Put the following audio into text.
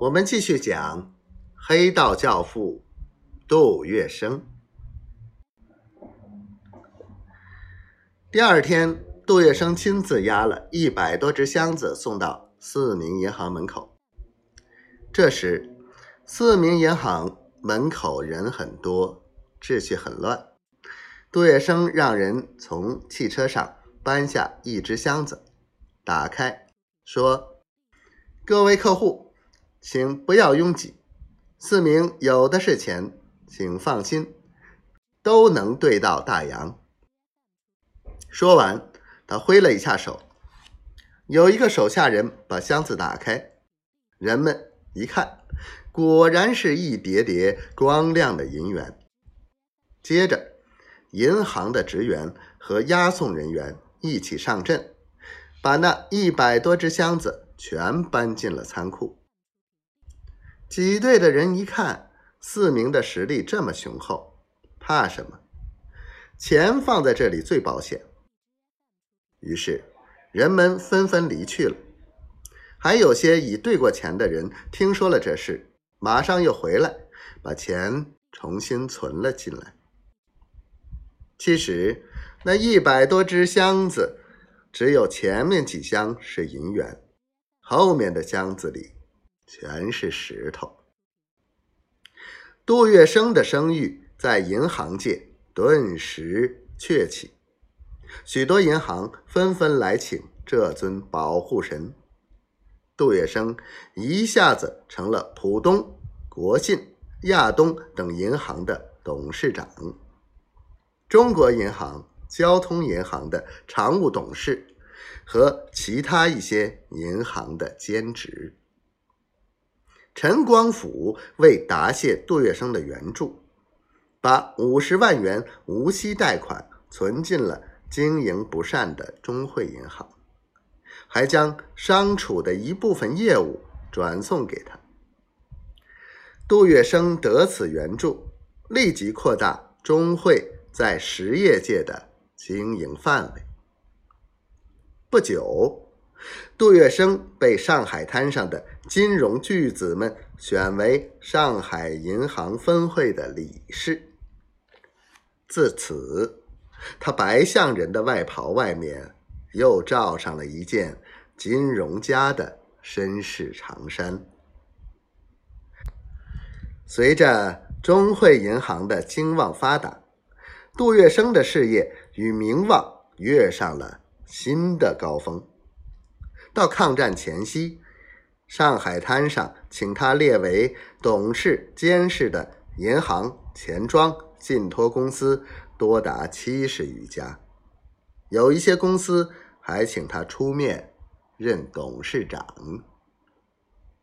我们继续讲黑道教父杜月笙。第二天，杜月笙亲自押了100多只箱子送到四民银行门口。这时，四民银行门口人很多，秩序很乱。杜月笙让人从汽车上搬下1只箱子，打开，说：“各位客户，请不要拥挤，四民有的是钱，请放心，都能兑到大洋。”说完，他挥了一下手，有一个手下人把箱子打开，人们一看，果然是一叠叠光亮的银元。接着，银行的职员和押送人员一起上阵，把那100多只箱子全搬进了仓库。挤兑的人一看，四民的实力这么雄厚，怕什么？钱放在这里最保险。于是，人们纷纷离去了。还有些已兑过钱的人听说了这事，马上又回来，把钱重新存了进来。其实，那100多只箱子，只有前面几箱是银元，后面的箱子里全是石头。杜月笙的声誉在银行界顿时鹊起，许多银行纷纷来请这尊保护神。杜月笙一下子成了浦东、国信、亚东等银行的董事长，中国银行、交通银行的常务董事和其他一些银行的兼职。陈光甫为答谢杜月笙的援助，把50万元无息贷款存进了经营不善的中汇银行，还将商储的一部分业务转送给他。杜月笙得此援助，立即扩大中汇在实业界的经营范围。不久，杜月笙被上海滩上的金融巨子们选为上海银行分会的理事。自此，他白象人的外袍外面又罩上了一件金融家的绅士长衫。随着中汇银行的兴旺发达，杜月笙的事业与名望跃上了新的高峰。到抗战前夕，上海滩上请他列为董事监事的银行、钱庄、信托公司多达70余家，有一些公司还请他出面任董事长。